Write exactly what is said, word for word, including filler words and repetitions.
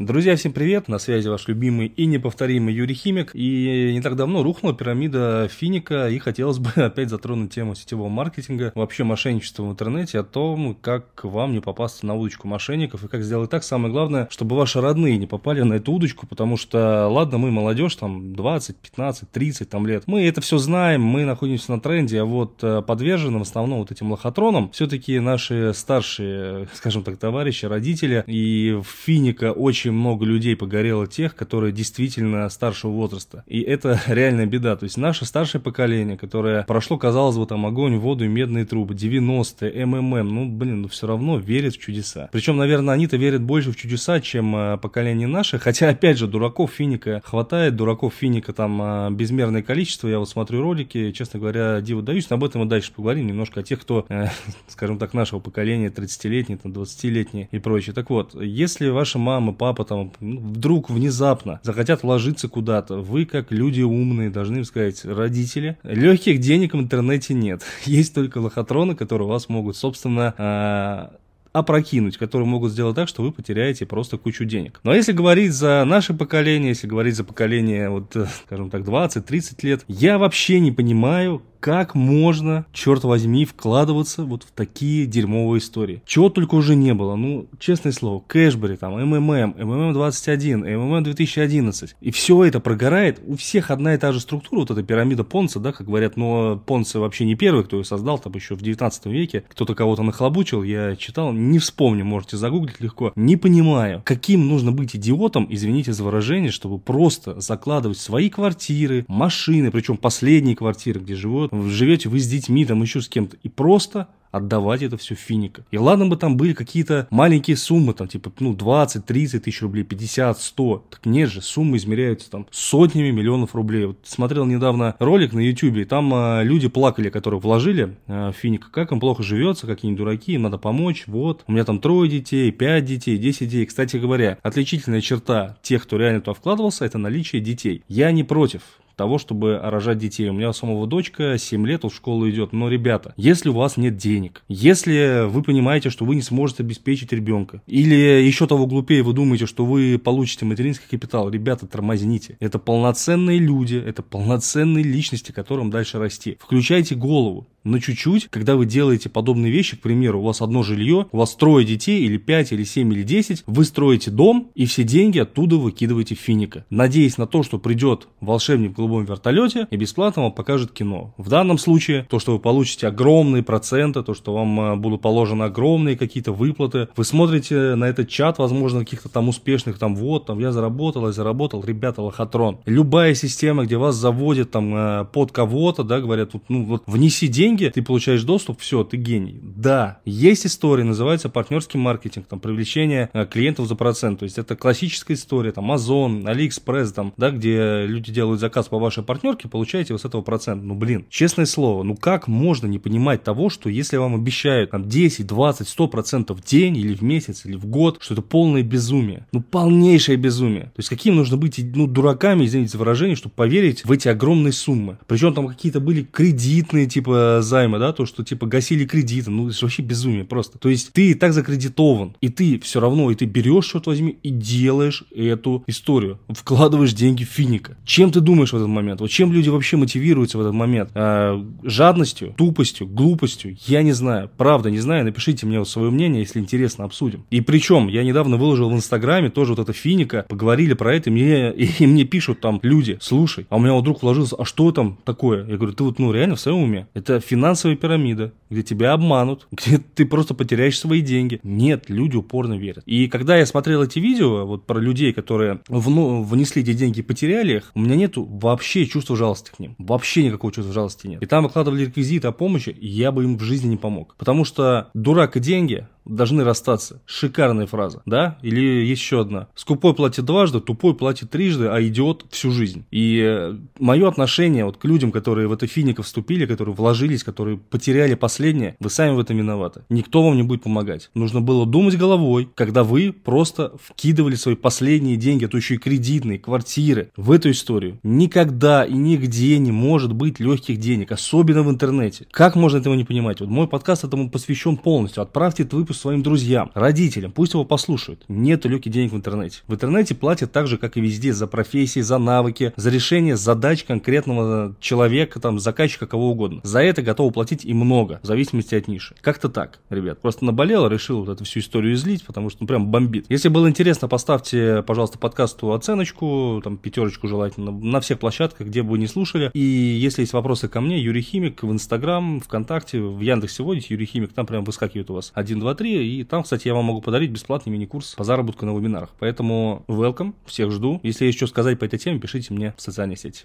Друзья, всем привет! На связи ваш любимый и неповторимый Юрий Химик. И не так давно рухнула пирамида Финика, и хотелось бы опять затронуть тему сетевого маркетинга, вообще мошенничества в интернете, о том, как вам не попасться на удочку мошенников и как сделать так, самое главное, чтобы ваши родные не попали на эту удочку, потому что, ладно, мы молодежь, там, двадцать, пятнадцать, тридцать там, лет, мы это все знаем, мы находимся на тренде, а вот подвержены в основном вот этим лохотронам все-таки наши старшие, скажем так, товарищи, родители, и в Финика очень много людей погорело тех, которые действительно старшего возраста. И это реальная беда. То есть наше старшее поколение, которое прошло, казалось бы, там огонь, воду и медные трубы, девяностые, МММ, ну, блин, ну все равно верят в чудеса. Причем, наверное, они-то верят больше в чудеса, чем поколение наше. Хотя, опять же, дураков Финика хватает, дураков Финика там безмерное количество. Я вот смотрю ролики, честно говоря, диву даюсь. Но об этом мы дальше поговорим. Немножко о тех, кто, э, скажем так, нашего поколения, тридцатилетний, там, двадцатилетний и прочее. Так вот, если ваша мама, папа, потом вдруг внезапно захотят вложиться куда-то, вы, как люди умные, должны им сказать: родители, легких денег в интернете нет. Есть только лохотроны, которые вас могут, собственно, опрокинуть, которые могут сделать так, что вы потеряете просто кучу денег. Но если говорить за наше поколение, если говорить за поколение, вот, скажем так, двадцать-тридцать лет, я вообще не понимаю, как можно, черт возьми, вкладываться вот в такие дерьмовые истории. Чего только уже не было. Ну, честное слово, кэшбэри, там, МММ, МММ двадцать один, МММ две тысячи одиннадцать. И все это прогорает. У всех одна и та же структура, вот эта пирамида Понца, да, как говорят, но Понца вообще не первый, кто ее создал, там, еще в девятнадцатом веке. Кто-то кого-то нахлобучил, я читал, не вспомню, можете загуглить легко. Не понимаю, каким нужно быть идиотом, извините за выражение, чтобы просто закладывать свои квартиры, машины, причем последние квартиры, где живут, живете вы с детьми, там еще с кем-то, и просто отдавать это все Финика. И ладно бы там были какие-то маленькие суммы, там типа, ну, двадцать-тридцать тысяч рублей, пятьдесят-сто. Так нет же, суммы измеряются там сотнями миллионов рублей. Вот смотрел недавно ролик на Ютубе, и там а, люди плакали, которые вложили а, Финика, как им плохо живется, какие-нибудь дураки, им надо помочь, вот. У меня там трое детей, пять детей, десять детей. Кстати говоря, отличительная черта тех, кто реально туда вкладывался, это наличие детей. Я не против того, чтобы рожать детей. У меня у самого дочка семь лет, в школу идет. Но, ребята, если у вас нет денег, если вы понимаете, что вы не сможете обеспечить ребенка, или еще того глупее, вы думаете, что вы получите материнский капитал, ребята, тормозните. Это полноценные люди, это полноценные личности, которым дальше расти. Включайте голову. Но чуть-чуть, когда вы делаете подобные вещи, к примеру, у вас одно жилье, у вас трое детей, или пять, или семь, или десять, вы строите дом, и все деньги оттуда выкидываете в Финика, надеясь на то, что придет волшебник в голубом вертолете и бесплатно вам покажет кино. В данном случае, то, что вы получите огромные проценты, то, что вам будут положены огромные какие-то выплаты, вы смотрите на этот чат, возможно, каких-то там успешных, там, вот, там, я заработал, я заработал, ребята, лохотрон. Любая система, где вас заводят, там, под кого-то, да, говорят, ну, вот, внеси деньги, ты получаешь доступ, все, ты гений. Да, есть история, называется партнерский маркетинг, там, привлечение клиентов за процент, то есть это классическая история, там, Amazon, AliExpress, там, да, где люди делают заказ по вашей партнерке, получаете вот с этого процент. Ну, блин, честное слово, ну как можно не понимать того, что если вам обещают там десять, двадцать, сто процентов в день или в месяц, или в год, что это полное безумие, ну, полнейшее безумие. То есть каким нужно быть, ну, дураками, извините за выражение, чтобы поверить в эти огромные суммы. Причем там какие-то были кредитные, типа, займа, да, то, что типа гасили кредиты, ну, это вообще безумие просто. То есть ты и так закредитован, и ты все равно, и ты берешь, черт возьми, и делаешь эту историю, вкладываешь деньги в Финика. Чем ты думаешь в этот момент? Вот чем люди вообще мотивируются в этот момент? А, жадностью, тупостью, глупостью? Я не знаю, правда не знаю, напишите мне вот свое мнение, если интересно, обсудим. И причем, я недавно выложил в Инстаграме тоже вот это Финика, поговорили про это, и мне, и мне пишут там люди: слушай, а у меня вот друг вложился, а что там такое? Я говорю: ты вот, ну, реально в своем уме? Это финансовая пирамида, где тебя обманут, где ты просто потеряешь свои деньги. Нет, люди упорно верят. И когда я смотрел эти видео вот про людей, которые вну, внесли эти деньги и потеряли их, у меня нету вообще чувства жалости к ним. Вообще никакого чувства жалости нет. И там выкладывали реквизиты о помощи, и я бы им в жизни не помог. Потому что дурак и деньги должны расстаться. Шикарная фраза, да? Или есть еще одна: скупой платит дважды, тупой платит трижды, а идиот всю жизнь. И мое отношение вот к людям, которые в это Финика вступили, которые вложились, которые потеряли последнее: вы сами в этом виноваты. Никто вам не будет помогать. Нужно было думать головой, когда вы просто вкидывали свои последние деньги, а то еще и кредитные, квартиры, в эту историю. Никогда и нигде не может быть легких денег, особенно в интернете. Как можно этого не понимать? Вот мой подкаст этому посвящен полностью. Отправьте этот выпуск выпуск своим друзьям, родителям, пусть его послушают. Нет люки денег в интернете. В интернете платят так же, как и везде, за профессии, за навыки, за решение задач конкретного человека, там, заказчика, кого угодно. За это готовы платить и много, в зависимости от ниши. Как-то так, ребят. Просто наболело, решил вот эту всю историю излить, потому что ну, прям бомбит. Если было интересно, поставьте, пожалуйста, подкасту оценочку, там, пятерочку желательно, на всех площадках, где бы вы не слушали. И если есть вопросы ко мне, Юрий Химик, в Инстаграм, Вконтакте, в Яндексе вводите Юрий Химик, там прям выскакивает у вас один, два, три, и там, кстати, я вам могу подарить бесплатный мини-курс по заработку на вебинарах. Поэтому welcome, всех жду. Если есть что сказать по этой теме, пишите мне в социальные сети.